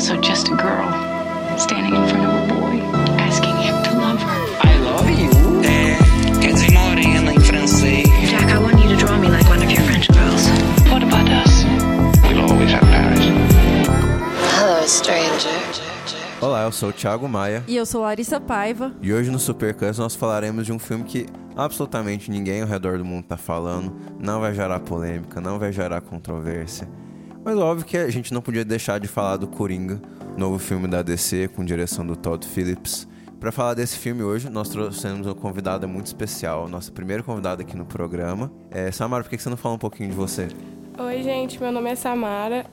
also just a girl standing in front of a boy asking him to love her. I love you. É, quer dizer morena em francês. Jack, I want you to draw me like one of your French girls. What about us? We'll always have Paris. Hello, stranger. Olá, eu sou o Thiago Maia. E eu sou a Larissa Paiva. E hoje no Supercuts nós falaremos de um filme que absolutamente ninguém ao redor do mundo tá falando. Não vai gerar polêmica, não vai gerar controvérsia. Mas óbvio que a gente não podia deixar de falar do Coringa, novo filme da DC com direção do Todd Phillips. Para falar desse filme hoje, nós trouxemos uma convidada muito especial. Nossa primeira convidada aqui no programa. Samara, por que você não fala um pouquinho de você? Oi, gente, meu nome é Samara,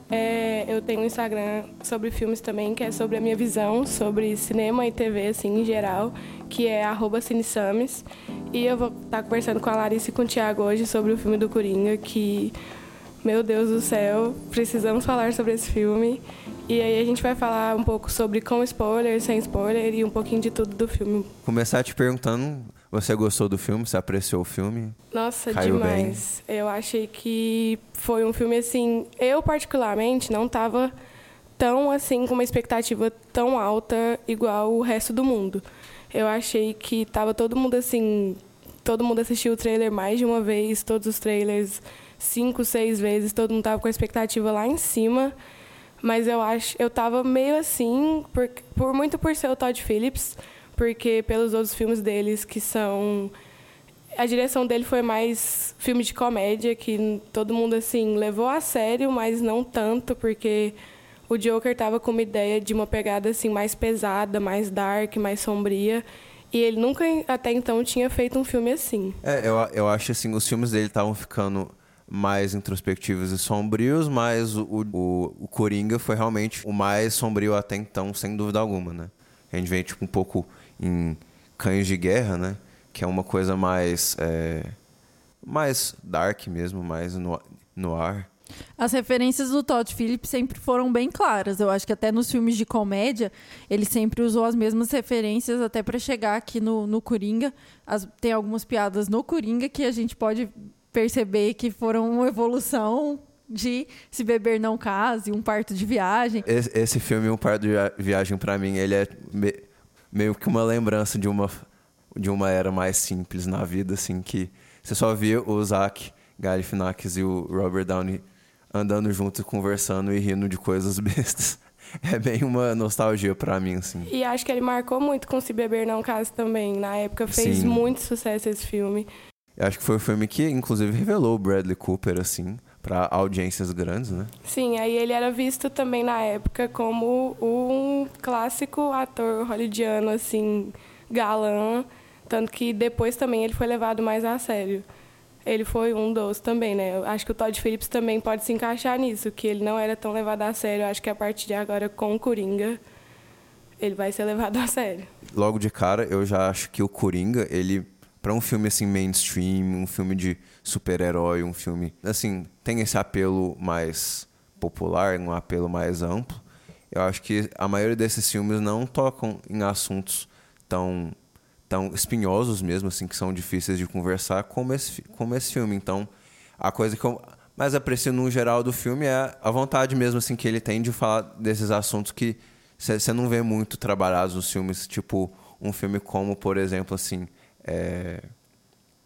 eu tenho um Instagram sobre filmes também, que é sobre a minha visão, sobre cinema e TV, assim, em geral, que é @cinesamis, e eu vou estar conversando com a Larissa e com o Thiago hoje sobre o filme do Coringa, que, meu Deus do céu, precisamos falar sobre esse filme, e aí a gente vai falar um pouco sobre com spoiler, sem spoiler, e um pouquinho de tudo do filme. Começar te perguntando... Você gostou do filme? Você apreciou o filme? Nossa, caiu demais. Bem. Eu achei que foi um filme, assim... Eu, particularmente, não estava tão, assim, com uma expectativa tão alta igual o resto do mundo. Eu achei que estava todo mundo, assim... Todo mundo assistiu o trailer mais de uma vez, todos os trailers 5, 6 vezes. Todo mundo estava com a expectativa lá em cima. Mas eu estava meio assim, por ser o Todd Phillips... Porque pelos outros filmes deles, que são... A direção dele foi mais filme de comédia, que todo mundo, assim, levou a sério, mas não tanto, porque o Joker estava com uma ideia de uma pegada, assim, mais pesada, mais dark, mais sombria. E ele nunca, até então, tinha feito um filme assim. Eu acho, assim, os filmes dele estavam ficando... mais introspectivos e sombrios, mas o Coringa foi realmente o mais sombrio até então, sem dúvida alguma, né? A gente vê, tipo, um pouco... em Cães de Guerra, né? Que é uma coisa mais dark mesmo, mais no ar. As referências do Todd Phillips sempre foram bem claras. Eu acho que até nos filmes de comédia, ele sempre usou as mesmas referências até para chegar aqui no Coringa. Tem algumas piadas no Coringa que a gente pode perceber que foram uma evolução... de Se Beber Não Casa, Um Parto de Viagem. Esse filme, Um Parto de Viagem, pra mim, ele é... meio que uma lembrança de uma era mais simples na vida, assim, que você só via o Zach Galifianakis e o Robert Downey andando juntos, conversando e rindo de coisas bestas. É bem uma nostalgia pra mim, assim. E acho que ele marcou muito com Se Beber Não Casa também. Na época fez muito sucesso esse filme. Eu acho que foi o filme que, inclusive, revelou o Bradley Cooper, assim, pra audiências grandes, né? Sim, aí ele era visto também na época como um clássico ator hollywoodiano, assim, galã. Tanto que depois também ele foi levado mais a sério. Ele foi um dos também, né? Eu acho que o Todd Phillips também pode se encaixar nisso, que ele não era tão levado a sério. Eu acho que a partir de agora, com o Coringa, ele vai ser levado a sério. Logo de cara, eu já acho que o Coringa, ele... Pra um filme, assim, mainstream, um filme de super-herói, um filme... Assim, tem esse apelo mais popular, um apelo mais amplo. Eu acho que a maioria desses filmes não tocam em assuntos tão espinhosos mesmo, assim, que são difíceis de conversar, como esse filme. Então, a coisa que eu mais aprecio no geral do filme é a vontade mesmo, assim, que ele tem de falar desses assuntos que você não vê muito trabalhados nos filmes. Tipo, um filme como, por exemplo, assim...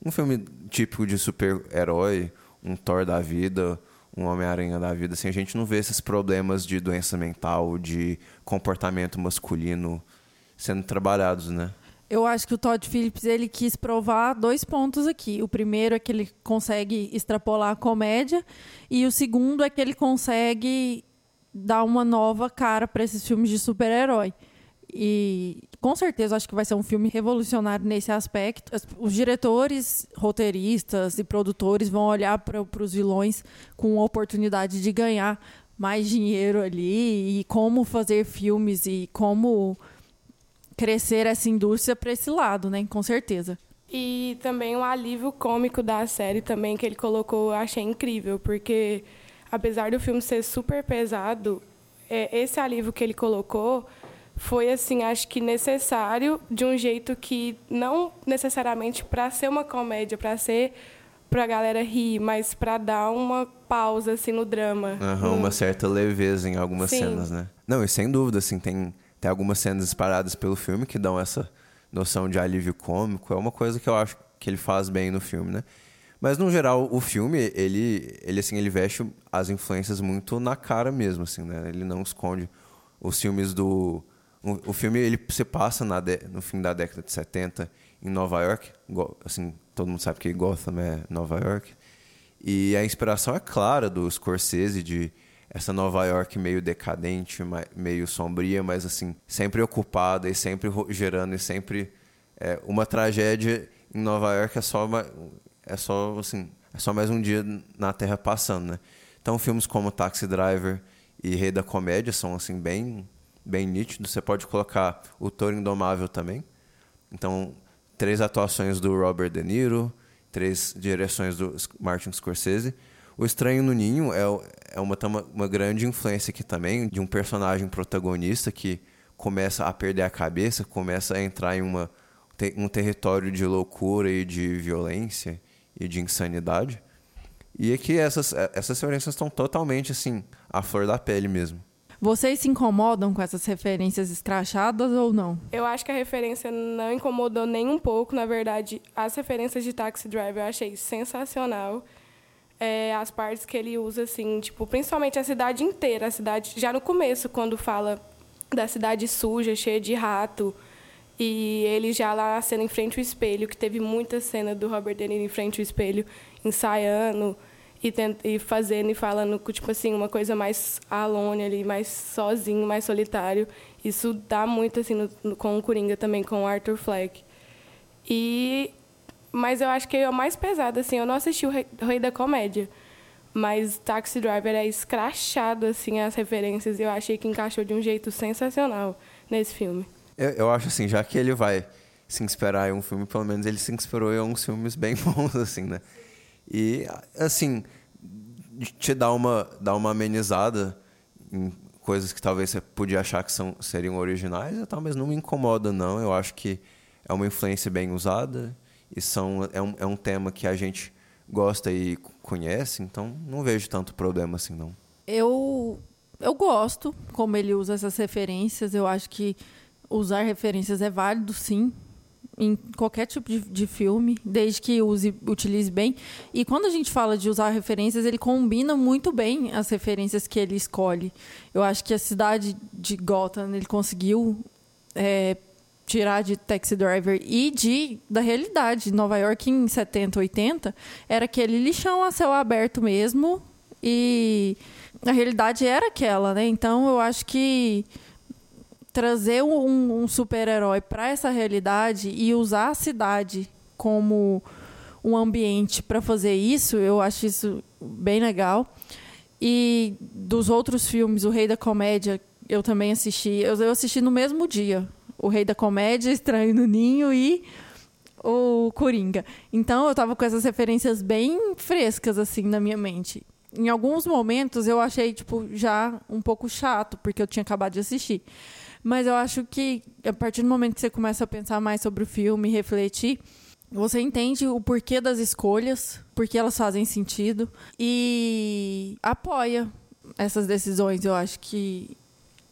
um filme típico de super-herói, um Thor da vida, um Homem-Aranha da vida, assim, a gente não vê esses problemas de doença mental, de comportamento masculino sendo trabalhados, né? Eu acho que o Todd Phillips, ele quis provar 2 pontos aqui. O primeiro é que ele consegue extrapolar a comédia e o segundo é que ele consegue dar uma nova cara para esses filmes de super-herói. E com certeza acho que vai ser um filme revolucionário nesse aspecto. Os diretores, roteiristas e produtores vão olhar para os vilões com a oportunidade de ganhar mais dinheiro ali e como fazer filmes e como crescer essa indústria para esse lado, né? Com certeza. E também o alívio cômico da série também que ele colocou, eu achei incrível, porque apesar do filme ser super pesado, esse alívio que ele colocou foi, assim, acho que necessário, de um jeito que não necessariamente para ser uma comédia, para ser pra galera rir, mas pra dar uma pausa, assim, no drama. Uhum, uma certa leveza em algumas cenas, né? Não, e sem dúvida, assim, tem algumas cenas disparadas pelo filme que dão essa noção de alívio cômico. É uma coisa que eu acho que ele faz bem no filme, né? Mas, no geral, o filme, ele veste as influências muito na cara mesmo, assim, né? Ele não esconde os filmes do... O filme, ele se passa no fim da década de 70, em Nova York. Assim, todo mundo sabe que Gotham é Nova York. E a inspiração é clara do Scorsese, de essa Nova York meio decadente, meio sombria, mas, assim, sempre ocupada e sempre gerando e sempre... uma tragédia em Nova York é só uma... É só mais um dia na Terra passando, né? Então, filmes como Taxi Driver e Rei da Comédia são, assim, bem, bem nítidos. Você pode colocar O Touro Indomável também. Então, 3 atuações do Robert De Niro, 3 direções do Martin Scorsese. O Estranho no Ninho é uma grande influência aqui também, de um personagem protagonista que começa a perder a cabeça, começa a entrar em um território de loucura e de violência e de insanidade. E é que essas referências estão totalmente, assim, à flor da pele mesmo. Vocês se incomodam com essas referências escrachadas ou não? Eu acho que a referência não incomodou nem um pouco. Na verdade, as referências de Taxi Driver eu achei sensacional. As partes que ele usa, assim, tipo, principalmente a cidade inteira. A cidade, já no começo, quando fala da cidade suja, cheia de rato... E ele já lá, a cena em frente ao espelho, que teve muita cena do Robert De Niro em frente ao espelho, ensaiando e fazendo e falando, tipo assim, uma coisa mais alone ali, mais sozinho, mais solitário. Isso dá muito, assim, com o Coringa também, com o Arthur Fleck. Mas eu acho que é o mais pesado, assim, eu não assisti o Rei da Comédia, mas Taxi Driver é escrachado, assim, as referências, e eu achei que encaixou de um jeito sensacional nesse filme. Eu acho, assim, já que ele vai se inspirar em um filme, pelo menos ele se inspirou em alguns filmes bem bons, assim, né? E, assim, te dá uma amenizada em coisas que talvez você podia achar que seriam originais e tal, mas não me incomoda, não. Eu acho que é uma influência bem usada e é um tema que a gente gosta e conhece, então não vejo tanto problema, assim, não. Eu gosto como ele usa essas referências, eu acho que usar referências é válido, sim, em qualquer tipo de filme, desde que utilize bem. E quando a gente fala de usar referências, ele combina muito bem as referências que ele escolhe. Eu acho que a cidade de Gotham, ele conseguiu tirar de Taxi Driver e da realidade. Nova York, em 70, 80, era aquele lixão a céu aberto mesmo. E a realidade era aquela, né? Então, eu acho que... trazer um super-herói para essa realidade e usar a cidade como um ambiente para fazer isso, eu acho isso bem legal. E dos outros filmes, O Rei da Comédia, eu também assisti. Eu assisti no mesmo dia. O Rei da Comédia, Estranho no Ninho e o Coringa. Então, eu estava com essas referências bem frescas, assim, na minha mente. Em alguns momentos, eu achei, tipo, já um pouco chato, porque eu tinha acabado de assistir. Mas eu acho que, a partir do momento que você começa a pensar mais sobre o filme, refletir, você entende o porquê das escolhas, porque elas fazem sentido, e apoia essas decisões. Eu acho que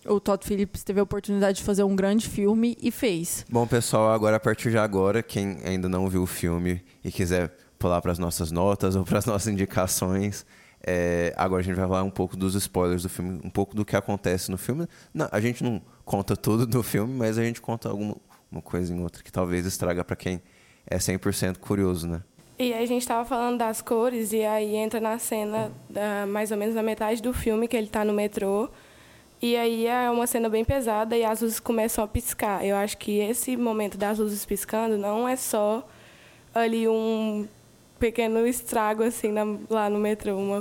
o Todd Phillips teve a oportunidade de fazer um grande filme e fez. Bom, pessoal, agora, a partir de agora, quem ainda não viu o filme e quiser pular para as nossas notas ou para as nossas indicações... agora a gente vai falar um pouco dos spoilers do filme, um pouco do que acontece no filme. Não, a gente não conta tudo do filme, mas a gente conta uma coisa em outra que talvez estraga para quem é 100% curioso, né? E aí a gente estava falando das cores, e aí entra na cena, mais ou menos na metade do filme, que ele está no metrô. E aí é uma cena bem pesada e as luzes começam a piscar. Eu acho que esse momento das luzes piscando não é só ali um... pequeno estrago, assim, lá no metrô, um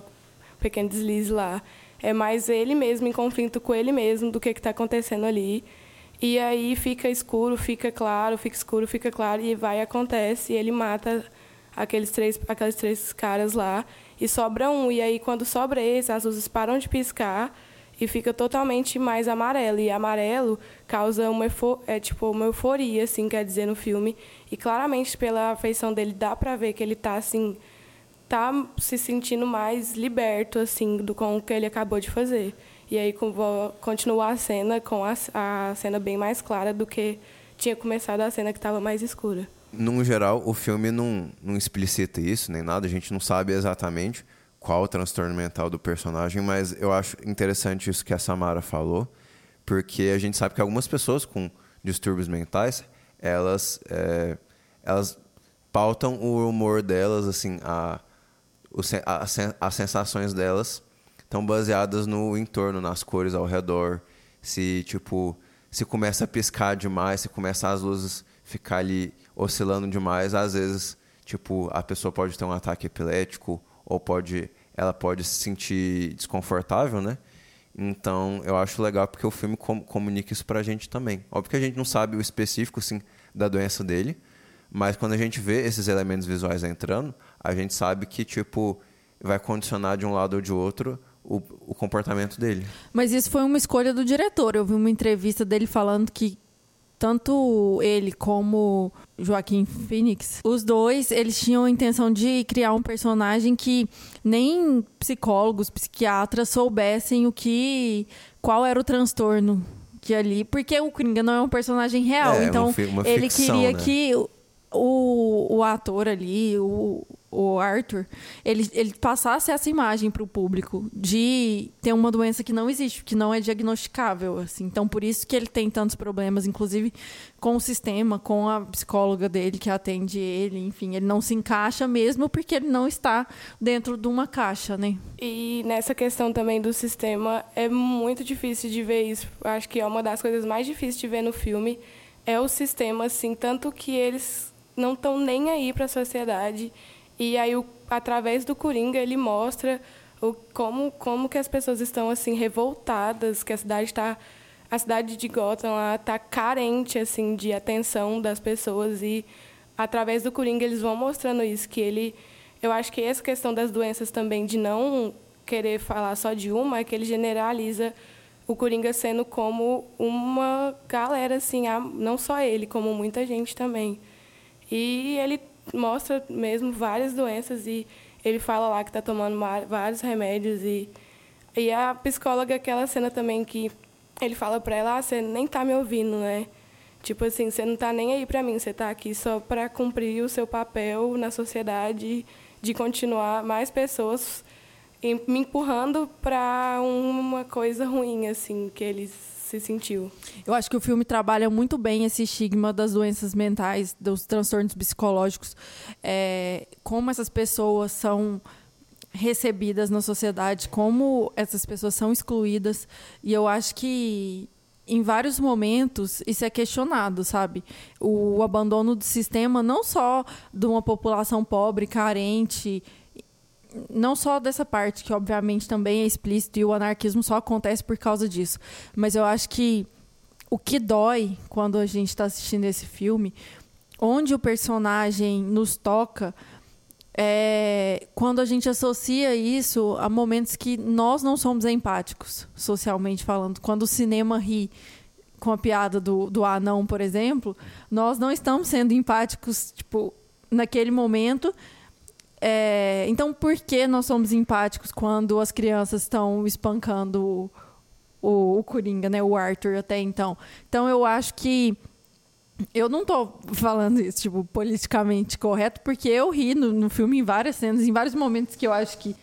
pequeno deslize lá. É mais ele mesmo em conflito com ele mesmo do que está acontecendo ali. E aí fica escuro, fica claro, fica escuro, fica claro, e acontece, e ele mata aqueles três caras lá, e sobra um. E aí, quando sobra esse, as luzes param de piscar e fica totalmente mais amarelo. E amarelo causa uma euforia, assim, quer dizer, no filme. E claramente, pela afeição dele, dá pra ver que ele tá, assim, tá se sentindo mais liberto, assim, do com o que ele acabou de fazer. E aí continuou a cena com a cena bem mais clara do que tinha começado a cena que estava mais escura. No geral, o filme não explicita isso nem nada. A gente não sabe exatamente qual o transtorno mental do personagem, mas eu acho interessante isso que a Samara falou, porque a gente sabe que algumas pessoas com distúrbios mentais, elas pautam o humor delas, assim, as sensações delas estão baseadas no entorno, nas cores ao redor. Se começa a piscar demais, se começa as luzes ficar ali oscilando demais, às vezes, a pessoa pode ter um ataque epilético ou ela pode se sentir desconfortável, né? Então, eu acho legal porque o filme comunica isso pra gente também. Óbvio que a gente não sabe o específico, assim, da doença dele, mas quando a gente vê esses elementos visuais entrando, a gente sabe que, vai condicionar de um lado ou de outro o comportamento dele. Mas isso foi uma escolha do diretor. Eu vi uma entrevista dele falando que tanto ele como Joaquin Phoenix, os dois, eles tinham a intenção de criar um personagem que nem psicólogos, psiquiatras soubessem qual era o transtorno que ali... Porque o Coringa não é um personagem real. Então, ele queria, né, que o ator ali, o Arthur, ele passasse essa imagem para o público de ter uma doença que não existe, que não é diagnosticável, assim. Então, por isso que ele tem tantos problemas, inclusive com o sistema, com a psicóloga dele que atende ele, enfim, ele não se encaixa mesmo porque ele não está dentro de uma caixa, né? E nessa questão também do sistema, é muito difícil de ver isso. Acho que é uma das coisas mais difíceis de ver no filme, é o sistema, assim, tanto que eles não estão nem aí para a sociedade. E aí, através do Coringa, ele mostra como que as pessoas estão, assim, revoltadas, que a cidade de Gotham está carente, assim, de atenção das pessoas. E, através do Coringa, eles vão mostrando isso, que ele... Eu acho que essa questão das doenças também, de não querer falar só de uma, é que ele generaliza o Coringa sendo como uma galera, assim, não só ele, como muita gente também. E ele mostra mesmo várias doenças e ele fala lá que está tomando vários remédios. E a psicóloga, aquela cena também que ele fala para ela, você nem está me ouvindo, né? Tipo assim, você não está nem aí para mim, você está aqui só para cumprir o seu papel na sociedade, de continuar mais pessoas me empurrando para uma coisa ruim, assim, que eles... se sentiu. Eu acho que o filme trabalha muito bem esse estigma das doenças mentais, dos transtornos psicológicos, como essas pessoas são recebidas na sociedade, como essas pessoas são excluídas. E eu acho que em vários momentos isso é questionado, sabe? O abandono do sistema, não só de uma população pobre, carente, não só dessa parte, que obviamente também é explícito e o anarquismo só acontece por causa disso. Mas eu acho que o que dói quando a gente está assistindo esse filme, onde o personagem nos toca, é quando a gente associa isso a momentos que nós não somos empáticos, socialmente falando. Quando o cinema ri com a piada do anão, por exemplo, nós não estamos sendo empáticos, naquele momento... Então, por que nós somos empáticos quando as crianças estão espancando o Coringa, né? O Arthur, até então. Então, eu acho que... Eu não estou falando isso, politicamente correto, porque eu ri no filme em várias cenas, em vários momentos que eu acho que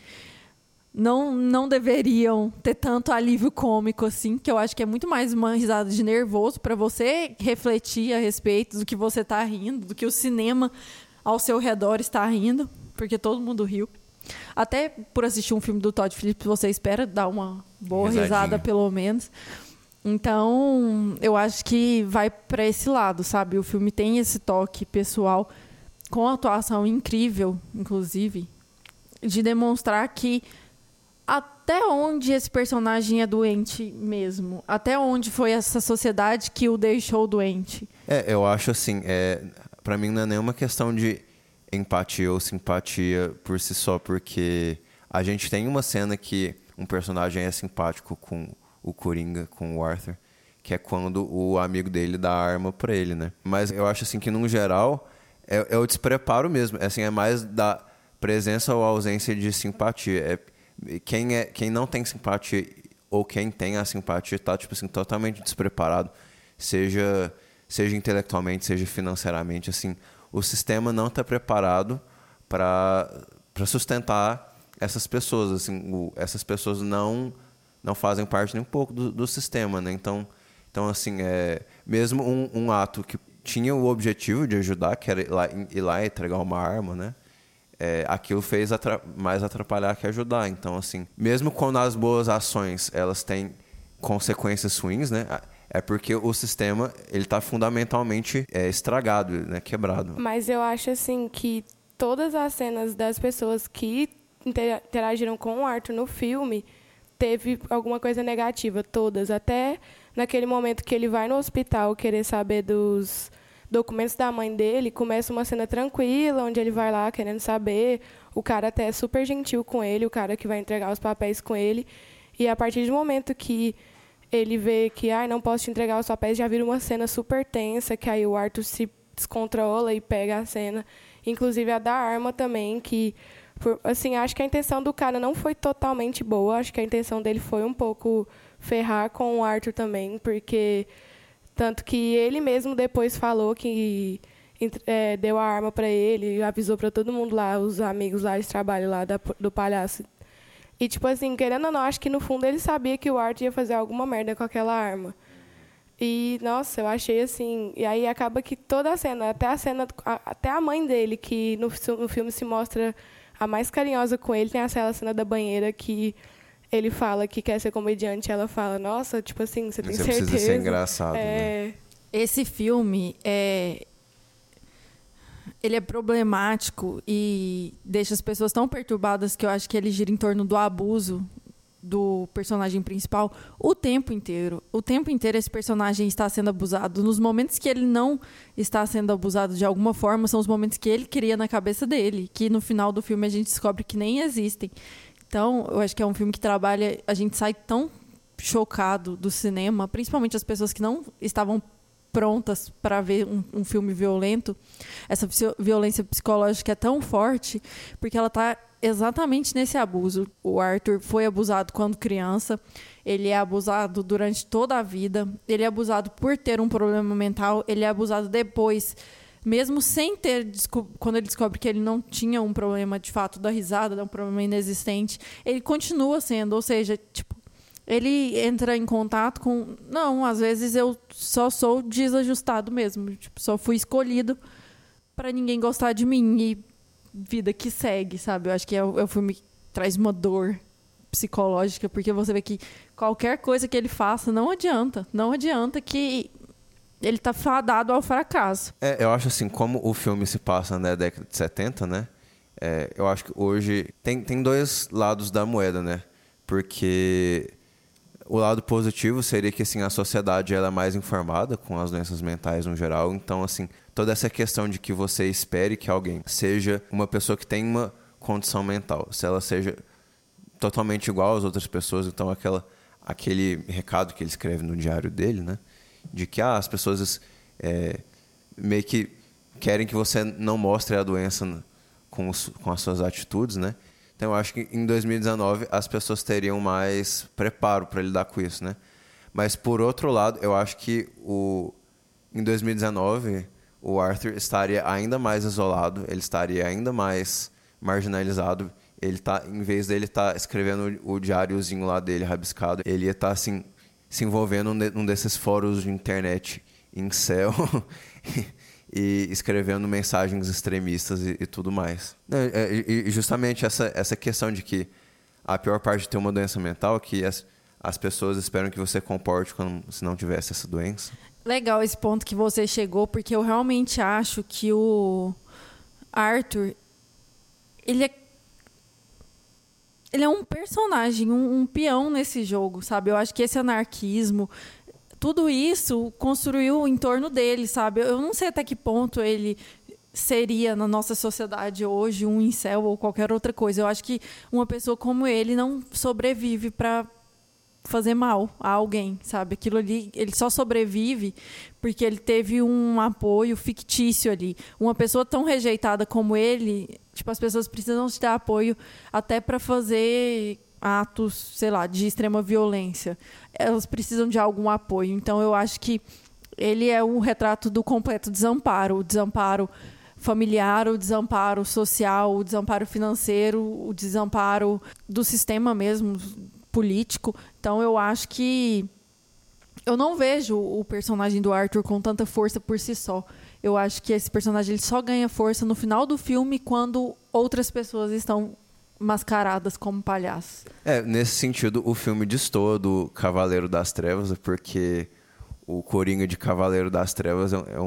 não deveriam ter tanto alívio cômico, assim, que eu acho que é muito mais uma risada de nervoso para você refletir a respeito do que você está rindo, do que o cinema ao seu redor está rindo. Porque todo mundo riu. Até por assistir um filme do Todd Phillips, você espera dar uma boa risada, pelo menos. Então, eu acho que vai para esse lado, sabe? O filme tem esse toque pessoal, com atuação incrível, inclusive, de demonstrar que até onde esse personagem é doente mesmo. Até onde foi essa sociedade que o deixou doente. Eu acho assim, para mim não é nenhuma questão de empatia ou simpatia por si só, porque a gente tem uma cena que um personagem é simpático com o Coringa, com o Arthur, que é quando o amigo dele dá a arma pra ele, né? Mas eu acho assim que, no geral, é o despreparo mesmo. Assim, é mais presença ou ausência de simpatia. Quem não tem simpatia ou quem tem a simpatia está tipo assim, totalmente despreparado, seja intelectualmente, seja financeiramente. Assim, o sistema não está preparado para sustentar essas pessoas. Assim, essas pessoas não fazem parte nem um pouco do sistema, né? Então assim, mesmo um ato que tinha o objetivo de ajudar, que era ir lá e entregar uma arma, né? Aquilo fez mais atrapalhar que ajudar. Então, assim, mesmo quando as boas ações elas têm consequências ruins, né? É porque o sistema ele tá fundamentalmente estragado, né? Quebrado. Mas eu acho assim que todas as cenas das pessoas que interagiram com o Arthur no filme teve alguma coisa negativa, todas. Até naquele momento que ele vai no hospital querer saber dos documentos da mãe dele, começa uma cena tranquila, onde ele vai lá querendo saber, o cara até é super gentil com ele, o cara que vai entregar os papéis com ele, e a partir do momento que ele vê que, não posso te entregar os papéis, já vira uma cena super tensa, que aí o Arthur se descontrola e pega a cena, inclusive a da arma também, que, assim, acho que a intenção do cara não foi totalmente boa, acho que a intenção dele foi um pouco ferrar com o Arthur também, porque... Tanto que ele mesmo depois falou que deu a arma para ele, avisou para todo mundo lá, os amigos lá de trabalho lá do palhaço. E, tipo assim, querendo ou não, acho que no fundo ele sabia que o Arthur ia fazer alguma merda com aquela arma. E, nossa, eu achei assim... E aí acaba que toda a cena, até a mãe dele, que no filme se mostra a mais carinhosa com ele, tem a cena da banheira que... Ele fala que quer ser comediante, ela fala, nossa, tipo assim, você tem certeza. Você precisa ser engraçado, né? Esse filme, ele é problemático e deixa as pessoas tão perturbadas que eu acho que ele gira em torno do abuso do personagem principal o tempo inteiro. O tempo inteiro esse personagem está sendo abusado. Nos momentos que ele não está sendo abusado de alguma forma, são os momentos que ele cria na cabeça dele, que no final do filme a gente descobre que nem existem. Então, eu acho que é um filme que trabalha... A gente sai tão chocado do cinema, principalmente as pessoas que não estavam prontas para ver um filme violento. Essa violência psicológica é tão forte, porque ela está exatamente nesse abuso. O Arthur foi abusado quando criança, ele é abusado durante toda a vida, ele é abusado por ter um problema mental, ele é abusado depois... Mesmo sem ter... Quando ele descobre que ele não tinha um problema, de fato, da risada, um problema inexistente, ele continua sendo. Ou seja, tipo, ele entra em contato com... Não, às vezes eu só sou desajustado mesmo. Tipo, só fui escolhido para ninguém gostar de mim. E vida que segue, sabe? Eu acho que é o filme que traz uma dor psicológica, porque você vê que qualquer coisa que ele faça não adianta. Não adianta que... Ele tá fadado ao fracasso. Eu acho assim, como o filme se passa na década de 70, né? Eu acho que hoje tem dois lados da moeda, né? Porque o lado positivo seria que assim, a sociedade ela é mais informada com as doenças mentais no geral. Então, assim, toda essa questão de que você espere que alguém seja uma pessoa que tem uma condição mental, se ela seja totalmente igual às outras pessoas, então aquele recado que ele escreve no diário dele, né? De que as pessoas meio que querem que você não mostre a doença com as suas atitudes, né? Então, eu acho que em 2019 as pessoas teriam mais preparo para lidar com isso, né? Mas, por outro lado, eu acho que em 2019 o Arthur estaria ainda mais isolado, ele estaria ainda mais marginalizado. Ele tá, em vez dele estar escrevendo o diáriozinho lá dele, rabiscado, ele ia estar assim... se envolvendo num desses fóruns de internet incel e escrevendo mensagens extremistas e tudo mais. E justamente essa questão de que a pior parte de ter uma doença mental é que as pessoas esperam que você comporte como se não tivesse essa doença. Legal esse ponto que você chegou, porque eu realmente acho que o Arthur, ele é um personagem, um peão nesse jogo, sabe? Eu acho que esse anarquismo, tudo isso construiu em torno dele, sabe? Eu não sei até que ponto ele seria, na nossa sociedade hoje, um incel ou qualquer outra coisa. Eu acho que uma pessoa como ele não sobrevive para fazer mal a alguém, sabe? Aquilo ali, ele só sobrevive porque ele teve um apoio fictício ali. Uma pessoa tão rejeitada como ele, tipo, as pessoas precisam de dar apoio até para fazer atos, sei lá, de extrema violência. Elas precisam de algum apoio. Então, eu acho que ele é um retrato do completo desamparo. O desamparo familiar, o desamparo social, o desamparo financeiro, o desamparo do sistema mesmo, político. Então, eu acho que... eu não vejo o personagem do Arthur com tanta força por si só. Eu acho que esse personagem ele só ganha força no final do filme quando outras pessoas estão mascaradas como palhaços. É, nesse sentido, o filme destoa do Cavaleiro das Trevas, porque o Coringa de Cavaleiro das Trevas é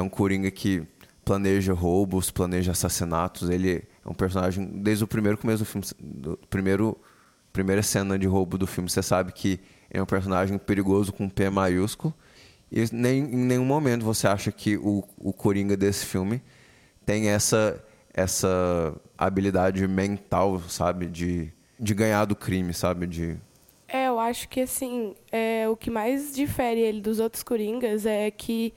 um Coringa que planeja roubos, planeja assassinatos. Ele é um personagem... desde o primeiro começo do filme... primeira cena de roubo do filme, você sabe que é um personagem perigoso com P maiúsculo. E em nenhum momento você acha que o Coringa desse filme tem essa habilidade mental, sabe? De ganhar do crime, sabe? Eu acho que, assim, o que mais difere ele dos outros Coringas é que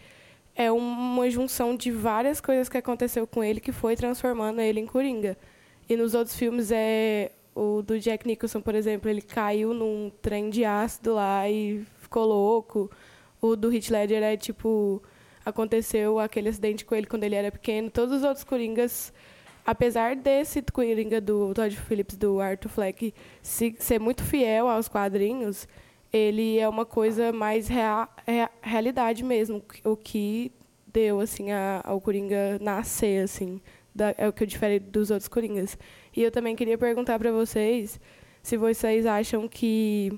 é uma junção de várias coisas que aconteceu com ele que foi transformando ele em Coringa. E nos outros filmes o do Jack Nicholson, por exemplo, ele caiu num trem de ácido lá e ficou louco. O do Heath Ledger aconteceu aquele acidente com ele quando ele era pequeno. Todos os outros Coringas, apesar desse Coringa do Todd Phillips, do Arthur Fleck, ser muito fiel aos quadrinhos, ele é uma coisa mais realidade mesmo, o que deu, assim, ao Coringa nascer, assim. É o que eu difere dos outros Coringas. E eu também queria perguntar para vocês se vocês acham que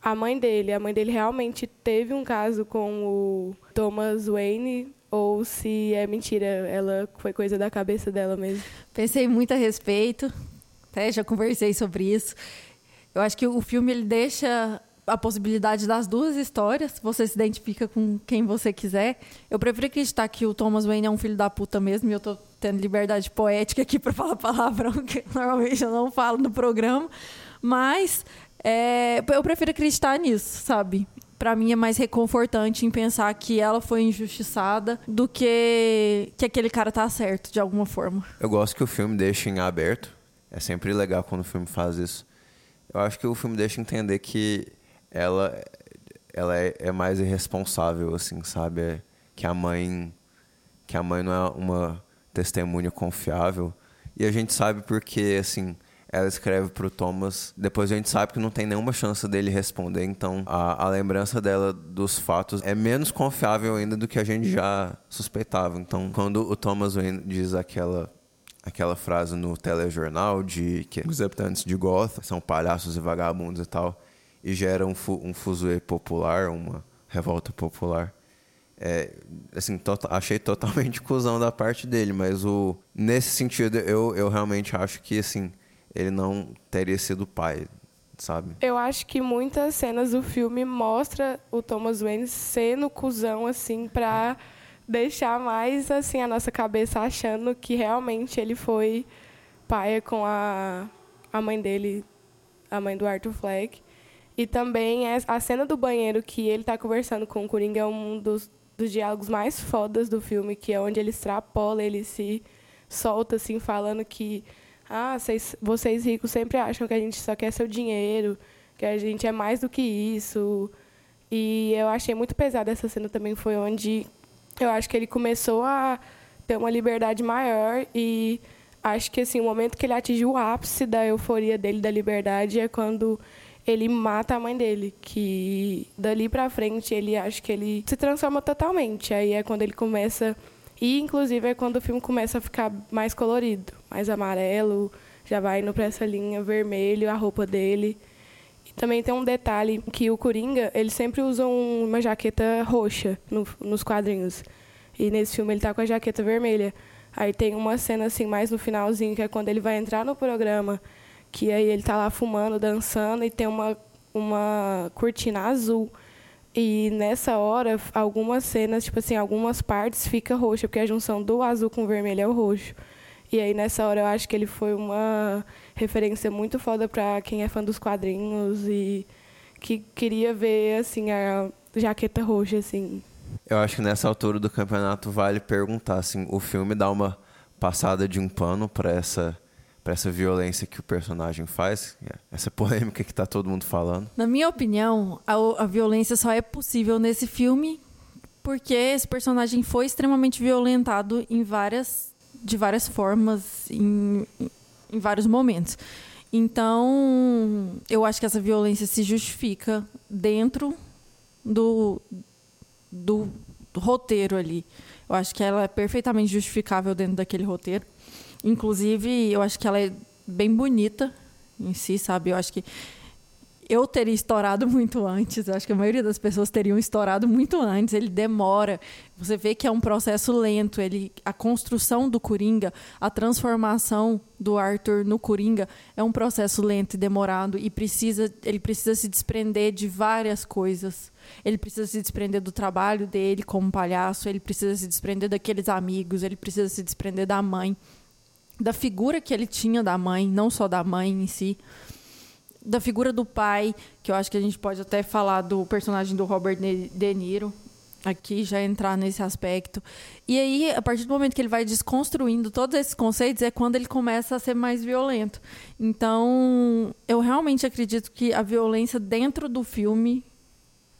a mãe dele realmente teve um caso com o Thomas Wayne ou se é mentira, ela foi coisa da cabeça dela mesmo. Pensei muito a respeito, até já conversei sobre isso. Eu acho que o filme ele deixa a possibilidade das duas histórias, você se identifica com quem você quiser. Eu prefiro acreditar que o Thomas Wayne é um filho da puta mesmo, e eu tô tendo liberdade poética aqui para falar palavrão, que normalmente eu não falo no programa, mas eu prefiro acreditar nisso, sabe? Para mim é mais reconfortante em pensar que ela foi injustiçada do que aquele cara tá certo, de alguma forma. Eu gosto que o filme deixa em aberto, é sempre legal quando o filme faz isso. Eu acho que o filme deixa entender que ela é mais irresponsável, assim, sabe? Que a mãe não é uma testemunha confiável. E a gente sabe porque, assim, ela escreve pro Thomas. Depois a gente sabe que não tem nenhuma chance dele responder. Então, a lembrança dela dos fatos é menos confiável ainda do que a gente já suspeitava. Então, quando o Thomas Wayne diz aquela frase no telejornal de que os habitantes de Gotham são palhaços e vagabundos e tal... e gera um fuzuê popular, uma revolta popular. Achei totalmente cuzão da parte dele, mas nesse sentido eu realmente acho que assim, ele não teria sido pai, sabe? Eu acho que muitas cenas do filme mostra o Thomas Wayne sendo cuzão assim, pra deixar mais assim, a nossa cabeça achando que realmente ele foi paia com a mãe dele, a mãe do Arthur Fleck. E também a cena do banheiro que ele tá conversando com o Coringa é um dos diálogos mais fodas do filme, que é onde ele extrapola, ele se solta, assim, falando que vocês ricos sempre acham que a gente só quer seu dinheiro, que a gente é mais do que isso. E eu achei muito pesada essa cena também, foi onde eu acho que ele começou a ter uma liberdade maior e acho que, assim, o momento que ele atingiu o ápice da euforia dele, da liberdade, é quando... ele mata a mãe dele, que dali pra frente ele acha que ele se transforma totalmente. Aí é quando ele começa... e, inclusive, é quando o filme começa a ficar mais colorido, mais amarelo, já vai indo pra essa linha vermelho, a roupa dele. E também tem um detalhe que o Coringa, ele sempre usa uma jaqueta roxa nos quadrinhos. E nesse filme ele tá com a jaqueta vermelha. Aí tem uma cena, assim, mais no finalzinho, que é quando ele vai entrar no programa... que aí ele tá lá fumando, dançando, e tem uma cortina azul. E nessa hora, algumas cenas, tipo assim, algumas partes fica roxa, porque a junção do azul com o vermelho é o roxo. E aí, nessa hora, eu acho que ele foi uma referência muito foda para quem é fã dos quadrinhos e que queria ver, assim, a jaqueta roxa, assim. Eu acho que nessa altura do campeonato vale perguntar, assim, o filme dá uma passada de um pano para essa violência que o personagem faz, essa polêmica que tá todo mundo falando? Na minha opinião, a violência só é possível nesse filme porque esse personagem foi extremamente violentado de várias formas, em vários momentos. Então, eu acho que essa violência se justifica dentro do roteiro ali. Eu acho que ela é perfeitamente justificável dentro daquele roteiro. Inclusive, eu acho que ela é bem bonita em si, sabe? Eu acho que eu teria estourado muito antes. Eu acho que a maioria das pessoas teriam estourado muito antes. Ele demora. Você vê que é um processo lento. A construção do Coringa, a transformação do Arthur no Coringa é um processo lento e demorado. E ele precisa se desprender de várias coisas. Ele precisa se desprender do trabalho dele como palhaço. Ele precisa se desprender daqueles amigos. Ele precisa se desprender da mãe. Da figura que ele tinha da mãe, não só da mãe em si. Da figura do pai, que eu acho que a gente pode até falar do personagem do Robert De Niro, aqui já entrar nesse aspecto. E aí, a partir do momento que ele vai desconstruindo todos esses conceitos, é quando ele começa a ser mais violento. Então, eu realmente acredito que a violência dentro do filme,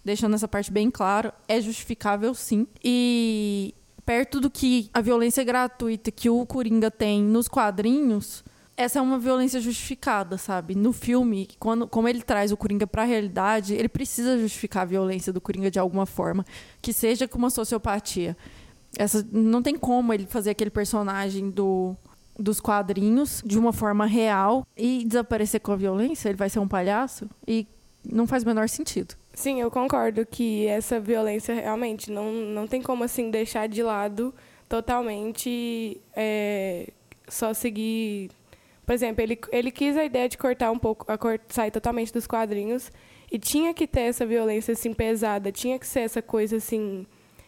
deixando essa parte bem claro, é justificável sim. E perto do que a violência gratuita que o Coringa tem nos quadrinhos, essa é uma violência justificada, sabe? No filme, como ele traz o Coringa para a realidade, ele precisa justificar a violência do Coringa de alguma forma, que seja com uma sociopatia. Não tem como ele fazer aquele personagem dos quadrinhos de uma forma real e desaparecer com a violência, ele vai ser um palhaço e não faz o menor sentido. Sim, eu concordo que essa violência realmente não tem como assim, deixar de lado totalmente, só seguir. Por exemplo, ele quis a ideia de cortar um pouco, sair totalmente dos quadrinhos e tinha que ter essa violência assim, pesada, tinha que ser essa coisa assim,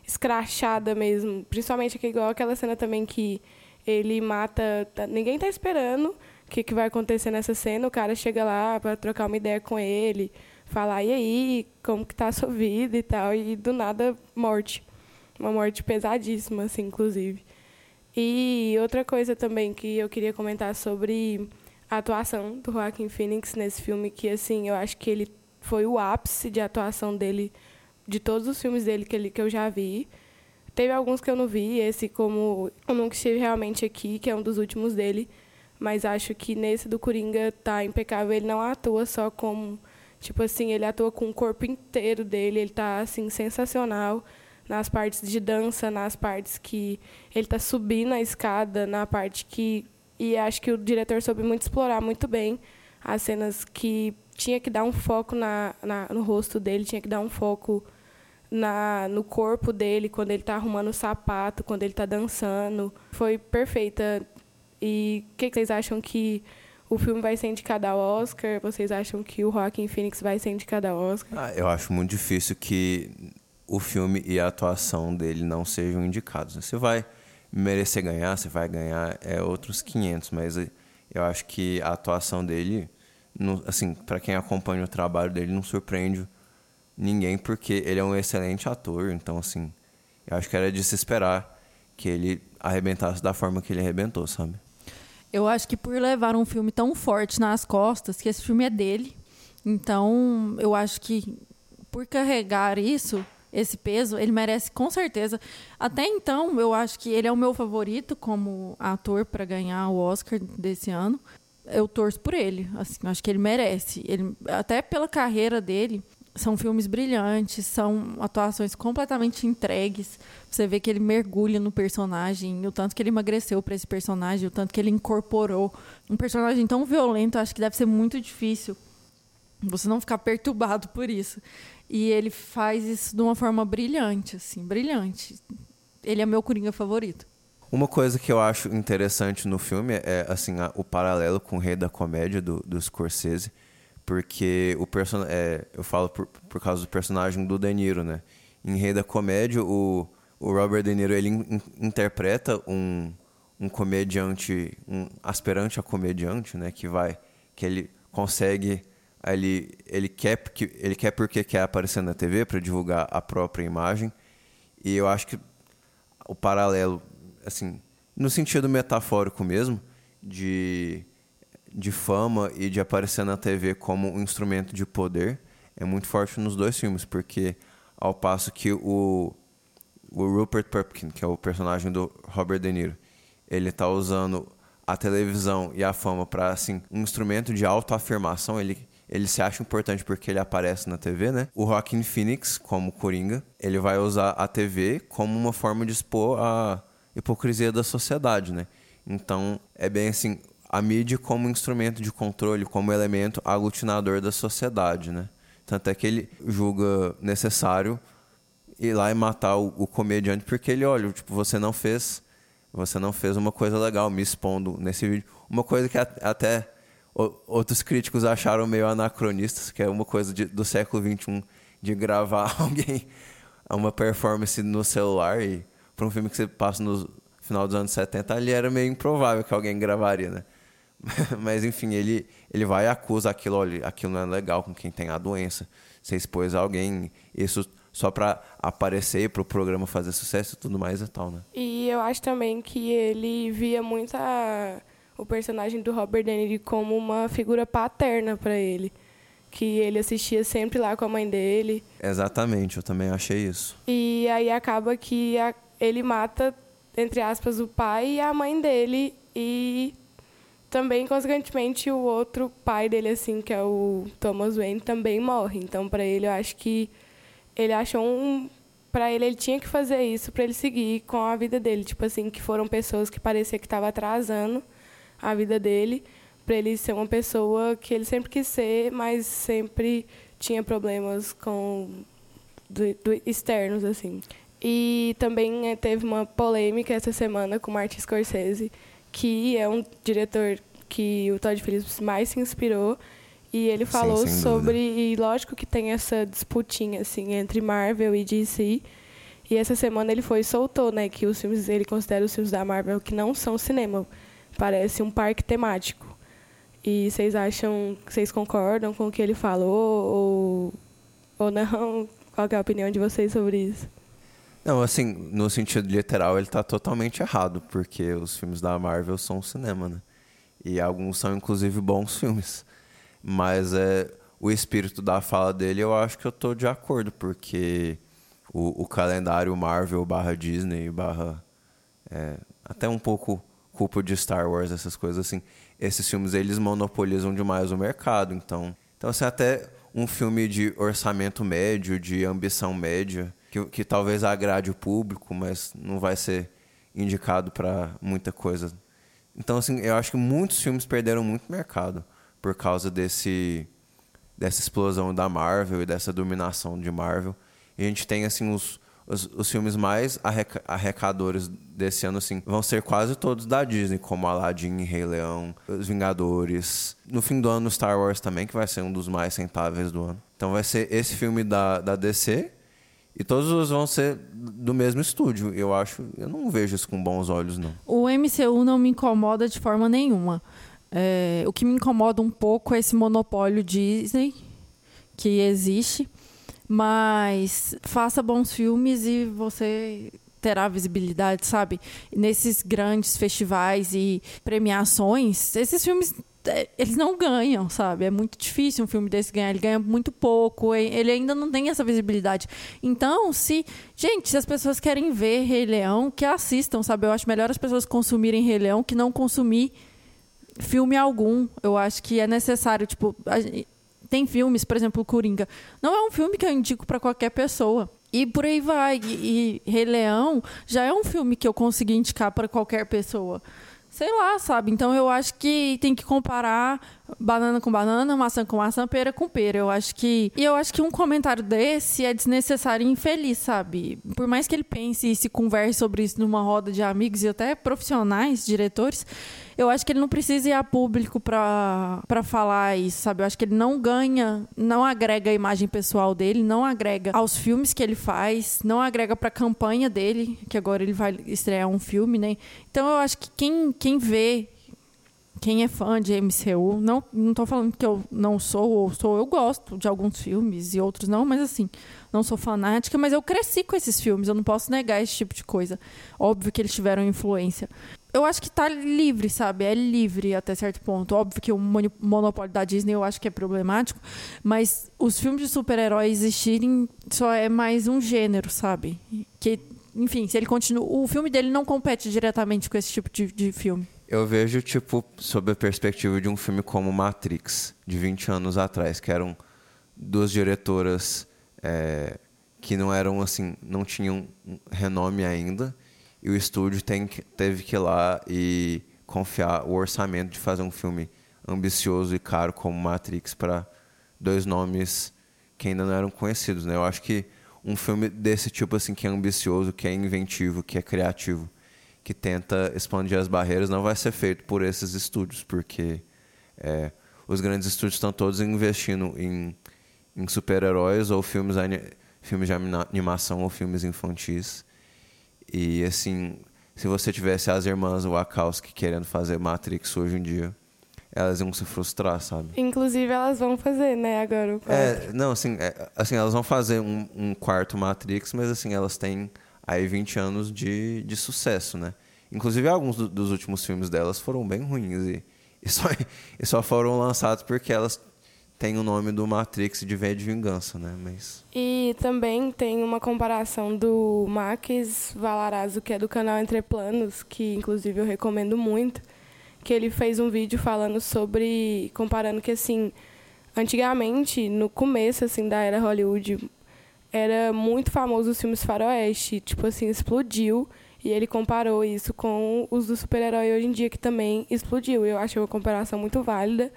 escrachada mesmo. Principalmente igual aquela cena também que ele mata. Ninguém tá esperando o que vai acontecer nessa cena. O cara chega lá para trocar uma ideia com ele, falar, e aí, como que tá a sua vida e tal. E do nada, morte. Uma morte pesadíssima, assim, inclusive. E outra coisa também que eu queria comentar sobre a atuação do Joaquin Phoenix nesse filme, que assim, eu acho que ele foi o ápice de atuação dele, de todos os filmes dele que eu já vi. Teve alguns que eu não vi, esse como Eu Nunca Estive Realmente Aqui, que é um dos últimos dele, mas acho que nesse do Coringa tá impecável. Ele não atua só como, tipo assim, ele atua com o corpo inteiro dele, ele tá assim, sensacional. Nas partes de dança, nas partes que ele tá subindo a escada, na parte que... E acho que o diretor soube muito explorar muito bem as cenas que tinha que dar um foco no rosto dele, tinha que dar um foco no corpo dele, quando ele tá arrumando o sapato, quando ele tá dançando. Foi perfeita. E o que vocês acham que o filme vai ser indicado ao Oscar? Vocês acham que o Joaquin Phoenix vai ser indicado ao Oscar? Eu acho muito difícil que o filme e a atuação dele não sejam indicados. Você vai merecer ganhar, você vai ganhar outros 500, mas eu acho que a atuação dele, assim, para quem acompanha o trabalho dele, não surpreende ninguém, porque ele é um excelente ator. Então, assim, eu acho que era de se esperar que ele arrebentasse da forma que ele arrebentou, sabe? Eu acho que por levar um filme tão forte nas costas, que esse filme é dele, então eu acho que por carregar isso, esse peso, ele merece com certeza. Até então, eu acho que ele é o meu favorito como ator para ganhar o Oscar desse ano. Eu torço por ele, assim, acho que ele merece. Ele, até pela carreira dele, são filmes brilhantes, são atuações completamente entregues. Você vê que ele mergulha no personagem, o tanto que ele emagreceu para esse personagem, o tanto que ele incorporou. Um personagem tão violento, acho que deve ser muito difícil você não ficar perturbado por isso. E ele faz isso de uma forma brilhante, assim, brilhante. Ele é meu Coringa favorito. Uma coisa que eu acho interessante no filme é, assim, o paralelo com o Rei da Comédia do Scorsese, porque eu falo por causa do personagem do De Niro, né? Em Rei da Comédia, o Robert De Niro, ele interpreta um, um comediante, um aspirante a comediante, né, que vai, que ele consegue, ele quer porque quer aparecer na TV para divulgar a própria imagem. E eu acho que o paralelo, assim, no sentido metafórico mesmo, de fama e de aparecer na TV como um instrumento de poder, é muito forte nos dois filmes, porque ao passo que o Rupert Pupkin, que é o personagem do Robert De Niro, ele está usando a televisão e a fama para, assim, um instrumento de autoafirmação. Ele se acha importante porque ele aparece na TV, né? O Joaquin Phoenix, como Coringa, ele vai usar a TV como uma forma de expor a hipocrisia da sociedade, né? Então, é bem assim, a mídia como instrumento de controle, como elemento aglutinador da sociedade, né? Tanto é que ele julga necessário ir lá e matar o comediante, porque ele, olha, tipo, você não fez uma coisa legal me expondo nesse vídeo. Uma coisa que até outros críticos acharam meio anacronistas, que é uma coisa do século XXI, de gravar alguém uma performance no celular. E para um filme que você passa no final dos anos 70, ali era meio improvável que alguém gravaria, né? Mas, enfim, ele vai e acusa aquilo, olha, aquilo não é legal com quem tem a doença, você expôs alguém, isso só pra aparecer, pro programa fazer sucesso e tudo mais e tal, né? E eu acho também que ele via muito o personagem do Robert De Niro como uma figura paterna pra ele, que ele assistia sempre lá com a mãe dele. Exatamente, eu também achei isso. E aí acaba que ele mata, entre aspas, o pai e a mãe dele e... também, consequentemente, o outro pai dele, assim, que é o Thomas Wayne, também morre. Então, para ele, eu acho que ele achou Para ele, ele tinha que fazer isso para ele seguir com a vida dele. Tipo assim, que foram pessoas que parecia que estavam atrasando a vida dele, para ele ser uma pessoa que ele sempre quis ser, mas sempre tinha problemas externos, assim. E também teve uma polêmica essa semana com o Martin Scorsese, que é um diretor que o Todd Phillips mais se inspirou. E ele falou sobre... E lógico que tem essa disputinha, assim, entre Marvel e DC. E essa semana ele soltou, né? Que os filmes... Ele considera os filmes da Marvel que não são cinema. Parece um parque temático. E vocês acham... Vocês concordam com o que ele falou? Ou não? Qual que é a opinião de vocês sobre isso? Não, assim, no sentido literal, ele tá totalmente errado, porque os filmes da Marvel são cinema, né? E alguns são, inclusive, bons filmes. Mas o espírito da fala dele, eu acho que eu tô de acordo, porque o calendário Marvel / Disney / até um pouco culpa de Star Wars, essas coisas assim, esses filmes, eles monopolizam demais o mercado. Então assim, até um filme de orçamento médio, de ambição média, que talvez agrade o público, mas não vai ser indicado para muita coisa. Então, assim, eu acho que muitos filmes perderam muito mercado por causa dessa explosão da Marvel e dessa dominação de Marvel. E a gente tem, assim, os filmes mais arrecadores desse ano, assim, vão ser quase todos da Disney, como Aladdin, Rei Leão, Os Vingadores. No fim do ano, Star Wars também, que vai ser um dos mais rentáveis do ano. Então vai ser esse filme da DC... E todos os vão ser do mesmo estúdio. Eu não vejo isso com bons olhos, não. O MCU não me incomoda de forma nenhuma. O que me incomoda um pouco é esse monopólio Disney que existe. Mas faça bons filmes e você terá visibilidade, sabe? Nesses grandes festivais e premiações, esses filmes... eles não ganham, sabe? É muito difícil um filme desse ganhar, ele ganha muito pouco, ele ainda não tem essa visibilidade. Então, se as pessoas querem ver Rei Leão, que assistam, sabe? Eu acho melhor as pessoas consumirem Rei Leão que não consumir filme algum. Eu acho que é necessário, tipo, tem filmes, por exemplo, Coringa. Não é um filme que eu indico para qualquer pessoa. E por aí vai. E Rei Leão já é um filme que eu consegui indicar para qualquer pessoa. Sei lá, sabe? Então, eu acho que tem que comparar banana com banana, maçã com maçã, pera com pera. Eu acho que um comentário desse é desnecessário e infeliz, sabe? Por mais que ele pense e se converse sobre isso numa roda de amigos e até profissionais, diretores, eu acho que ele não precisa ir a público pra falar isso, sabe? Eu acho que ele não ganha, não agrega a imagem pessoal dele, não agrega aos filmes que ele faz, não agrega pra campanha dele, que agora ele vai estrear um filme, né? Então eu acho que quem vê, quem é fã de MCU, não tô falando que eu não sou ou sou, eu gosto de alguns filmes e outros não, mas assim, não sou fanática, mas eu cresci com esses filmes, eu não posso negar esse tipo de coisa. Óbvio que eles tiveram influência. Eu acho que tá livre, sabe? É livre até certo ponto. Óbvio que o monopólio da Disney eu acho que é problemático, mas os filmes de super-herói existirem só é mais um gênero, sabe? Que, enfim, se ele continua... O filme dele não compete diretamente com esse tipo de filme. Eu vejo, tipo, sob a perspectiva de um filme como Matrix, de 20 anos atrás, que eram duas diretoras que não eram, assim, não tinham renome ainda, e o estúdio teve que ir lá e confiar o orçamento de fazer um filme ambicioso e caro como Matrix para dois nomes que ainda não eram conhecidos, né? Eu acho que um filme desse tipo, assim, que é ambicioso, que é inventivo, que é criativo, que tenta expandir as barreiras, não vai ser feito por esses estúdios, porque os grandes estúdios estão todos investindo em super-heróis ou filmes de animação ou filmes infantis. E, assim, se você tivesse as irmãs Wachowski querendo fazer Matrix hoje em dia, elas iam se frustrar, sabe? Inclusive, elas vão fazer, né, agora o quarto. Assim, elas vão fazer um quarto Matrix, mas, assim, elas têm... Aí 20 anos de sucesso, né? Inclusive, alguns dos últimos filmes delas foram bem ruins. E só foram lançados porque elas têm o nome do Matrix de V de Vingança, né? Mas... E também tem uma comparação do Max Valarazzo, que é do canal Entre Planos, que inclusive eu recomendo muito, que ele fez um vídeo falando sobre... Comparando que, assim, antigamente, no começo, assim, da era Hollywood... Era muito famoso os filmes faroeste, tipo assim, explodiu. E ele comparou isso com os do super-herói hoje em dia, que também explodiu. Eu achei uma comparação muito válida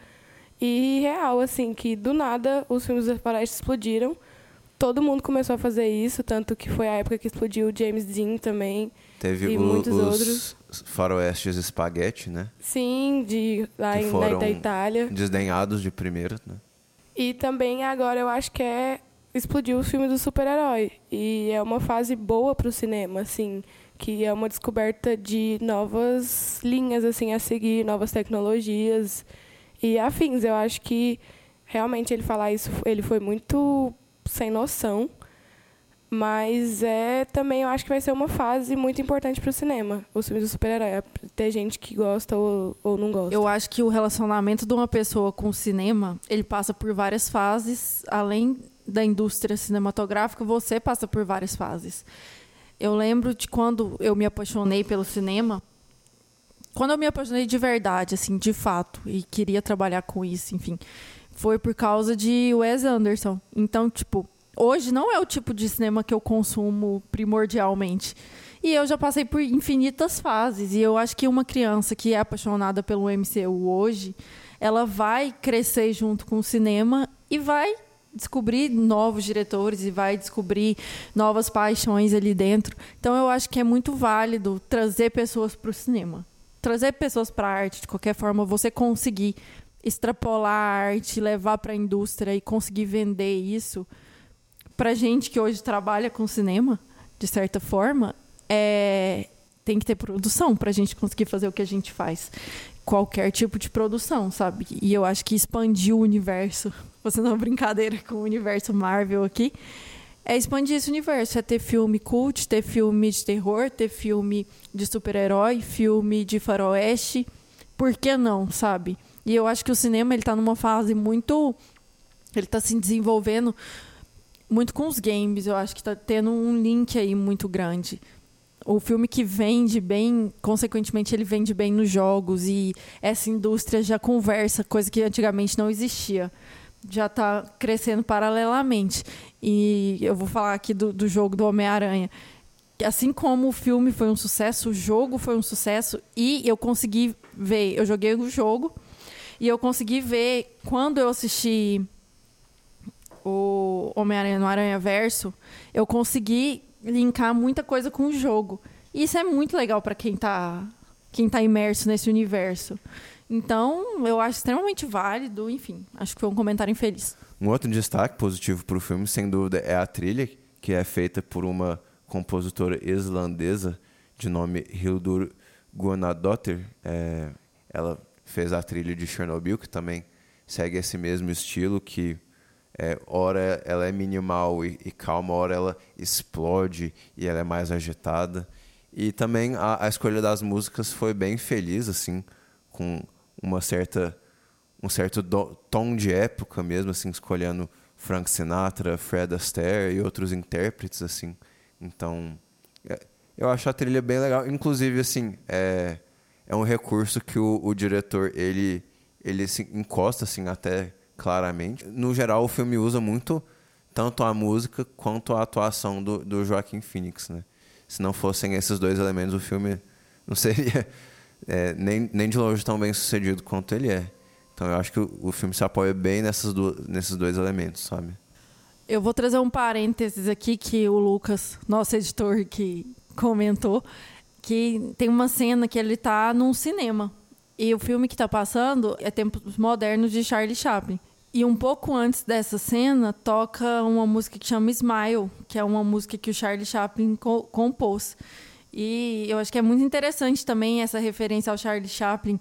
e real, assim, que do nada os filmes do faroeste explodiram. Todo mundo começou a fazer isso, tanto que foi a época que explodiu o James Dean também. Teve muitos outros. Faroestes espaguete, né? Sim, lá da Itália. Desdenhados de primeira, né? E também agora eu acho que explodiu o filme do super-herói. E é uma fase boa pro cinema, assim, que é uma descoberta de novas linhas, assim, a seguir, novas tecnologias e afins. Eu acho que, realmente, ele falar isso, ele foi muito sem noção, mas também eu acho que vai ser uma fase muito importante pro cinema, os filmes do super-herói. Ter gente que gosta ou não gosta. Eu acho que o relacionamento de uma pessoa com o cinema, ele passa por várias fases, além... da indústria cinematográfica, você passa por várias fases. Eu lembro de quando eu me apaixonei pelo cinema, quando eu me apaixonei de verdade, assim, de fato, e queria trabalhar com isso, enfim, foi por causa de Wes Anderson. Então, tipo, hoje não é o tipo de cinema que eu consumo primordialmente. E eu já passei por infinitas fases, e eu acho que uma criança que é apaixonada pelo MCU hoje, ela vai crescer junto com o cinema e vai descobrir novos diretores e vai descobrir novas paixões ali dentro. Então, eu acho que é muito válido trazer pessoas para o cinema. Trazer pessoas para a arte, de qualquer forma, você conseguir extrapolar a arte, levar para a indústria e conseguir vender isso para gente que hoje trabalha com cinema, de certa forma, tem que ter produção para a gente conseguir fazer o que a gente faz. Qualquer tipo de produção, sabe? E eu acho que expandir o universo... Você não é brincadeira com o universo Marvel aqui. É expandir esse universo. É ter filme cult, ter filme de terror, ter filme de super-herói, filme de faroeste. Por que não, sabe? E eu acho que o cinema, ele tá numa fase muito... Ele tá se desenvolvendo muito com os games. Eu acho que tá tendo um link aí muito grande. O filme que vende bem, consequentemente, ele vende bem nos jogos. E essa indústria já conversa, coisa que antigamente não existia. Já está crescendo paralelamente. E eu vou falar aqui do jogo do Homem-Aranha. Assim como o filme foi um sucesso, o jogo foi um sucesso, e eu consegui ver. Eu joguei o jogo e eu consegui ver, quando eu assisti o Homem-Aranha no Aranhaverso, eu consegui linkar muita coisa com o jogo. E isso é muito legal para quem está quem está imerso nesse universo. Então, eu acho extremamente válido. Enfim, acho que foi um comentário infeliz. Um outro destaque positivo para o filme, sem dúvida, é a trilha, que é feita por uma compositora islandesa de nome Hildur Guðnadóttir. Ela fez a trilha de Chernobyl, que também segue esse mesmo estilo, que ora ela é minimal e calma, ora ela explode e ela é mais agitada. E também a escolha das músicas foi bem feliz, assim, com um certo tom de época mesmo, assim, escolhendo Frank Sinatra, Fred Astaire e outros intérpretes, assim. Então, eu acho a trilha bem legal. Inclusive, assim, é um recurso que o diretor, ele se encosta, assim, até claramente. No geral, o filme usa muito tanto a música quanto a atuação do Joaquin Phoenix, né? Se não fossem esses dois elementos, o filme não seria nem de longe tão bem sucedido quanto ele é. Então, eu acho que o filme se apoia bem nesses dois elementos, sabe? Eu vou trazer um parênteses aqui que o Lucas, nosso editor, que comentou, que tem uma cena que ele está num cinema. E o filme que está passando é Tempos Modernos, de Charlie Chaplin. E um pouco antes dessa cena, toca uma música que chama Smile, que é uma música que o Charlie Chaplin compôs. E eu acho que é muito interessante também essa referência ao Charlie Chaplin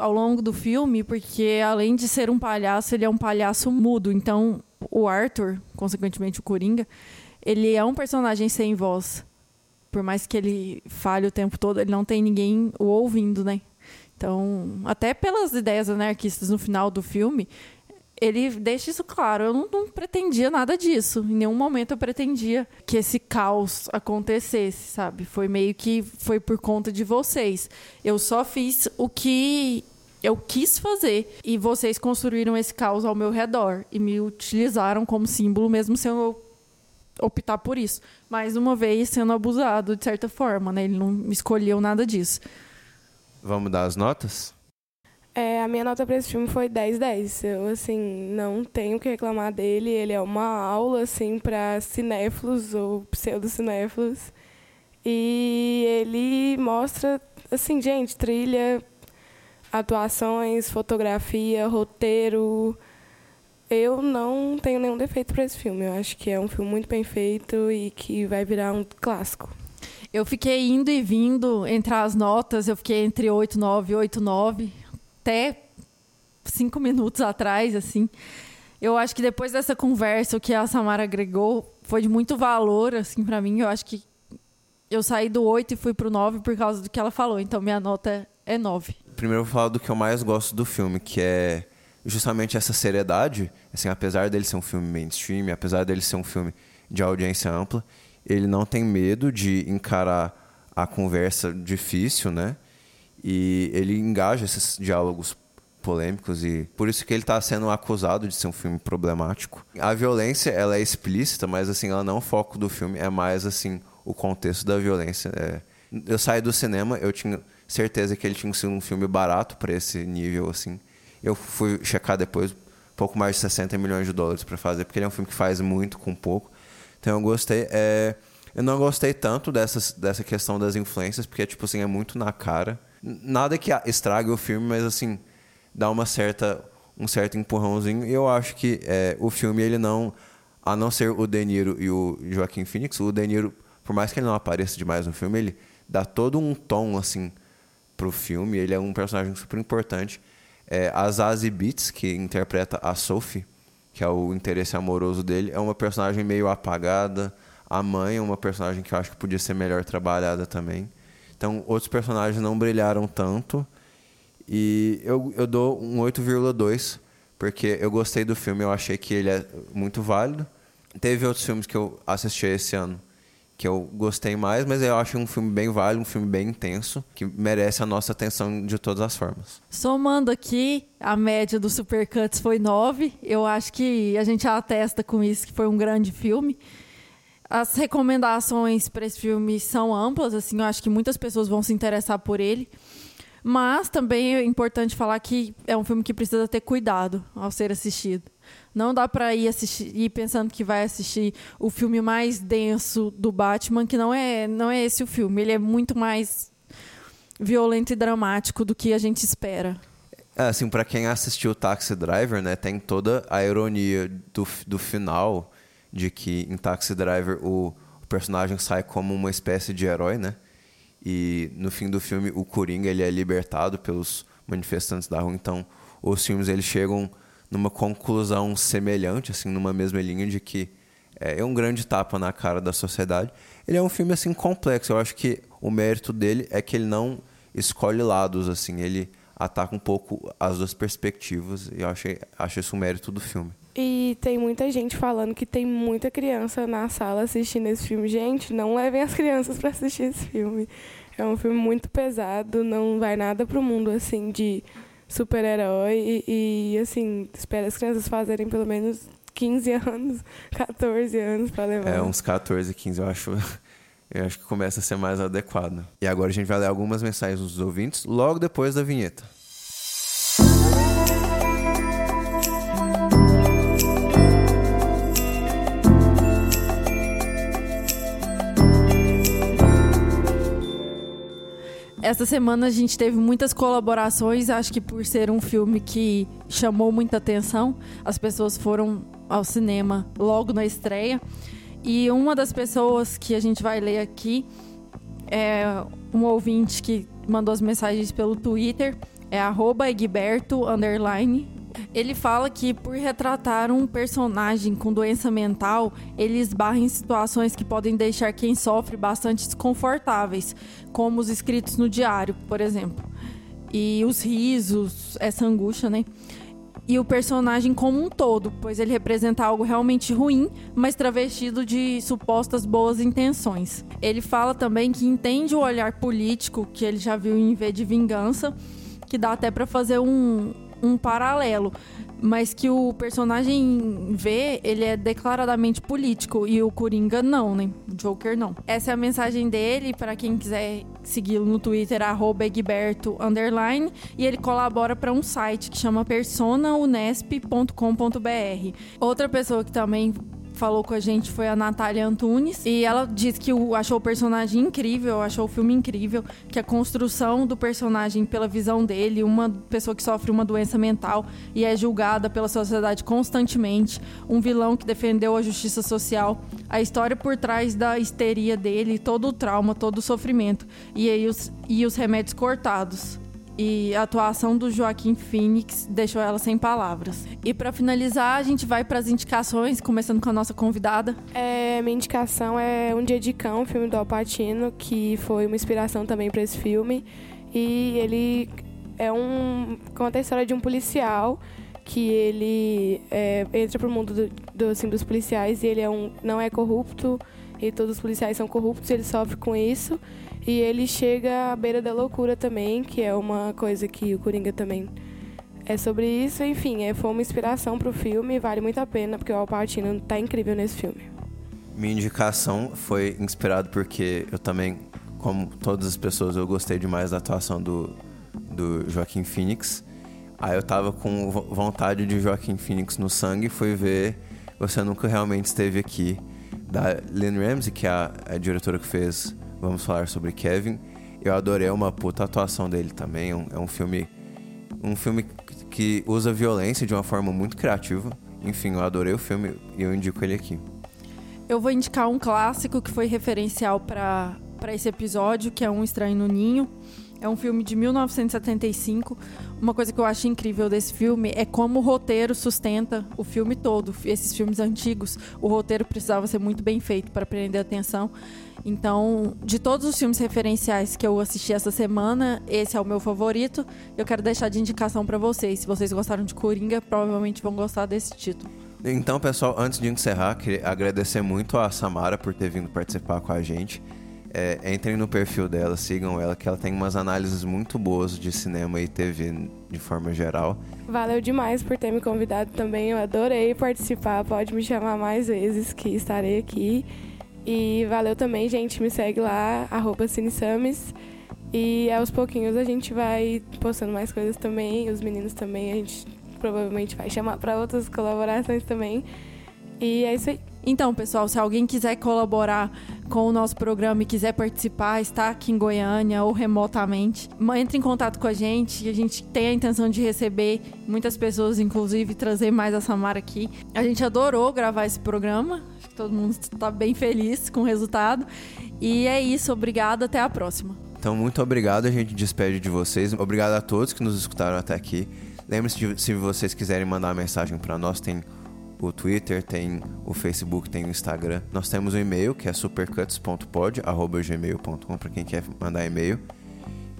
ao longo do filme, porque além de ser um palhaço, ele é um palhaço mudo. Então, o Arthur, consequentemente o Coringa, ele é um personagem sem voz. Por mais que ele fale o tempo todo, ele não tem ninguém o ouvindo, né? Então, até pelas ideias anarquistas no final do filme, ele deixa isso claro. Eu não pretendia nada disso. Em nenhum momento eu pretendia que esse caos acontecesse, sabe? Foi por conta de vocês. Eu só fiz o que eu quis fazer. E vocês construíram esse caos ao meu redor. E me utilizaram como símbolo, mesmo sem eu optar por isso. Mais uma vez, sendo abusado, de certa forma, né? Ele não escolheu nada disso. Vamos dar as notas? A minha nota para esse filme foi 10/10. Eu, assim, não tenho o que reclamar dele. Ele é uma aula, assim, para cinéfilos ou pseudo-cinéfilos. E ele mostra, assim, gente, trilha, atuações, fotografia, roteiro. Eu não tenho nenhum defeito para esse filme. Eu acho que é um filme muito bem feito e que vai virar um clássico. Eu fiquei indo e vindo entre as notas. Eu fiquei entre 8, 9. Até 5 minutos atrás, assim, eu acho que depois dessa conversa, o que a Samara agregou foi de muito valor, assim, pra mim. Eu acho que eu saí do 8 e fui pro 9 por causa do que ela falou, então minha nota é 9. Primeiro eu vou falar do que eu mais gosto do filme, que é justamente essa seriedade, assim, apesar dele ser um filme mainstream, apesar dele ser um filme de audiência ampla, ele não tem medo de encarar a conversa difícil, né? E ele engaja esses diálogos polêmicos e por isso que ele está sendo acusado de ser um filme problemático. A violência, ela é explícita, mas, assim, ela não é o foco do filme, é mais, assim, o contexto da violência. Eu saí do cinema, eu tinha certeza que ele tinha sido um filme barato para esse nível, assim. Eu fui checar depois, pouco mais de $60 milhões para fazer, porque ele é um filme que faz muito com pouco. Então eu gostei. Eu não gostei tanto dessa questão das influências, porque, tipo assim, é muito na cara. Nada que estrague o filme, mas, assim, dá um certo empurrãozinho. E eu acho que o filme, ele não... A não ser o De Niro e o Joaquin Phoenix, o De Niro, por mais que ele não apareça demais no filme, ele dá todo um tom, assim, pro filme. Ele é um personagem super importante. A Zazie Beetz, que interpreta a Sophie, que é o interesse amoroso dele, é uma personagem meio apagada. A mãe é uma personagem que eu acho que podia ser melhor trabalhada também. Então, outros personagens não brilharam tanto. E eu dou um 8,2, porque eu gostei do filme, eu achei que ele é muito válido. Teve outros filmes que eu assisti esse ano que eu gostei mais, mas eu acho um filme bem válido, um filme bem intenso, que merece a nossa atenção de todas as formas. Somando aqui, a média do Supercuts foi 9. Eu acho que a gente atesta com isso que foi um grande filme. As recomendações para esse filme são amplas, assim, eu acho que muitas pessoas vão se interessar por ele. Mas também é importante falar que é um filme que precisa ter cuidado ao ser assistido. Não dá para ir pensando que vai assistir o filme mais denso do Batman, que não é esse o filme. Ele é muito mais violento e dramático do que a gente espera. É, assim, pra quem assistiu o Taxi Driver, né, tem toda a ironia do final, de que em Taxi Driver o personagem sai como uma espécie de herói, né? E no fim do filme o Coringa, ele é libertado pelos manifestantes da rua. Então os filmes, eles chegam numa conclusão semelhante, assim, numa mesma linha, de que é um grande tapa na cara da sociedade. Ele é um filme, assim, complexo. Eu acho que o mérito dele é que ele não escolhe lados, assim. Ele ataca um pouco as duas perspectivas, e eu acho isso um mérito do filme. E tem muita gente falando que tem muita criança na sala assistindo esse filme. Gente, não levem as crianças para assistir esse filme. É um filme muito pesado, não vai nada pro mundo, assim, de super-herói. E assim, espera as crianças fazerem pelo menos 15 anos, 14 anos para levar. É, uns 14, 15, eu acho que começa a ser mais adequado. E agora a gente vai ler algumas mensagens dos ouvintes logo depois da vinheta. Essa semana a gente teve muitas colaborações. Acho que por ser um filme que chamou muita atenção, as pessoas foram ao cinema logo na estreia. E uma das pessoas que a gente vai ler aqui é um ouvinte que mandou as mensagens pelo Twitter. É @egberto_. Ele fala que, por retratar um personagem com doença mental, ele esbarra em situações que podem deixar quem sofre bastante desconfortáveis, como os escritos no diário, por exemplo. E os risos, essa angústia, né? E o personagem como um todo, pois ele representa algo realmente ruim, mas travestido de supostas boas intenções. Ele fala também que entende o olhar político que ele já viu em V de Vingança, que dá até para fazer um paralelo, mas que o personagem V, ele é declaradamente político, e o Coringa não, né? O Joker não. Essa é a mensagem dele, para quem quiser segui-lo no Twitter, @egberto_, e ele colabora para um site que chama personaunesp.com.br. Outra pessoa que também falou com a gente foi a Natália Antunes, e ela diz que achou o personagem incrível, achou o filme incrível, que a construção do personagem pela visão dele, uma pessoa que sofre uma doença mental e é julgada pela sociedade constantemente, um vilão que defendeu a justiça social, a história por trás da histeria dele, todo o trauma, todo o sofrimento, e os remédios cortados. E a atuação do Joaquin Phoenix deixou ela sem palavras. E para finalizar, a gente vai para as indicações, começando com a nossa convidada. Minha indicação é Um Dia de Cão, o filme do Al Pacino, que foi uma inspiração também para esse filme. E ele conta a história de um policial que ele entra pro mundo assim, dos policiais, e ele não é corrupto, e todos os policiais são corruptos, e ele sofre com isso. E ele chega à beira da loucura também, que é uma coisa que o Coringa também é sobre isso. Enfim, foi uma inspiração pro filme, vale muito a pena, porque o Al Pacino tá incrível nesse filme. Minha indicação foi inspirada porque eu também, como todas as pessoas, eu gostei demais da atuação do Joaquin Phoenix. Aí eu tava com vontade de Joaquin Phoenix no sangue, fui ver Você Nunca Realmente Esteve Aqui, da Lynn Ramsey, que é a diretora que fez Vamos Falar Sobre Kevin. Eu adorei, uma puta atuação dele também. É um filme que usa violência de uma forma muito criativa. Enfim, eu adorei o filme e eu indico ele aqui. Eu vou indicar um clássico que foi referencial para esse episódio, que é Um Estranho no Ninho. É um filme de 1975. Uma coisa que eu acho incrível desse filme é como o roteiro sustenta o filme todo. Esses filmes antigos, o roteiro precisava ser muito bem feito para prender a atenção. Então, de todos os filmes referenciais que eu assisti essa semana, esse é o meu favorito. Eu quero deixar de indicação para vocês. Se vocês gostaram de Coringa, provavelmente vão gostar desse título. Então, pessoal, antes de encerrar, queria agradecer muito a Samara por ter vindo participar com a gente. Entrem no perfil dela, sigam ela, que ela tem umas análises muito boas de cinema e TV de forma geral. Valeu demais por ter me convidado também. Eu adorei participar. Pode me chamar mais vezes, que estarei aqui. E valeu também, gente. Me segue lá, @cinesamis. E aos pouquinhos a gente vai postando mais coisas também. Os meninos também, a gente provavelmente vai chamar para outras colaborações também. E é isso aí. Então, pessoal, se alguém quiser colaborar com o nosso programa e quiser participar, está aqui em Goiânia ou remotamente, entre em contato com a gente. A gente tem a intenção de receber muitas pessoas, inclusive trazer mais a Samara aqui. A gente adorou gravar esse programa. Acho que todo mundo está bem feliz com o resultado. E é isso, obrigado, até a próxima. Então, muito obrigado, a gente despede de vocês. Obrigado a todos que nos escutaram até aqui. Lembre-se, se vocês quiserem mandar uma mensagem para nós, tem o Twitter, tem o Facebook, tem o Instagram. Nós temos um e-mail que é supercuts.pod@gmail.com para quem quer mandar e-mail.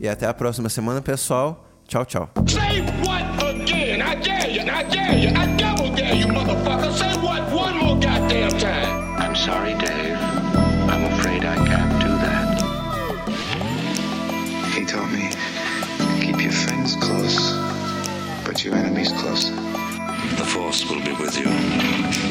E até a próxima semana, pessoal. Tchau, tchau. Say what again? I dare you, I dare you, I double dare you, motherfucker. Say what one more goddamn time. I'm sorry, Dave. I'm afraid I can't do that. He told me, keep your friends close, but your enemies closer. The Force will be with you.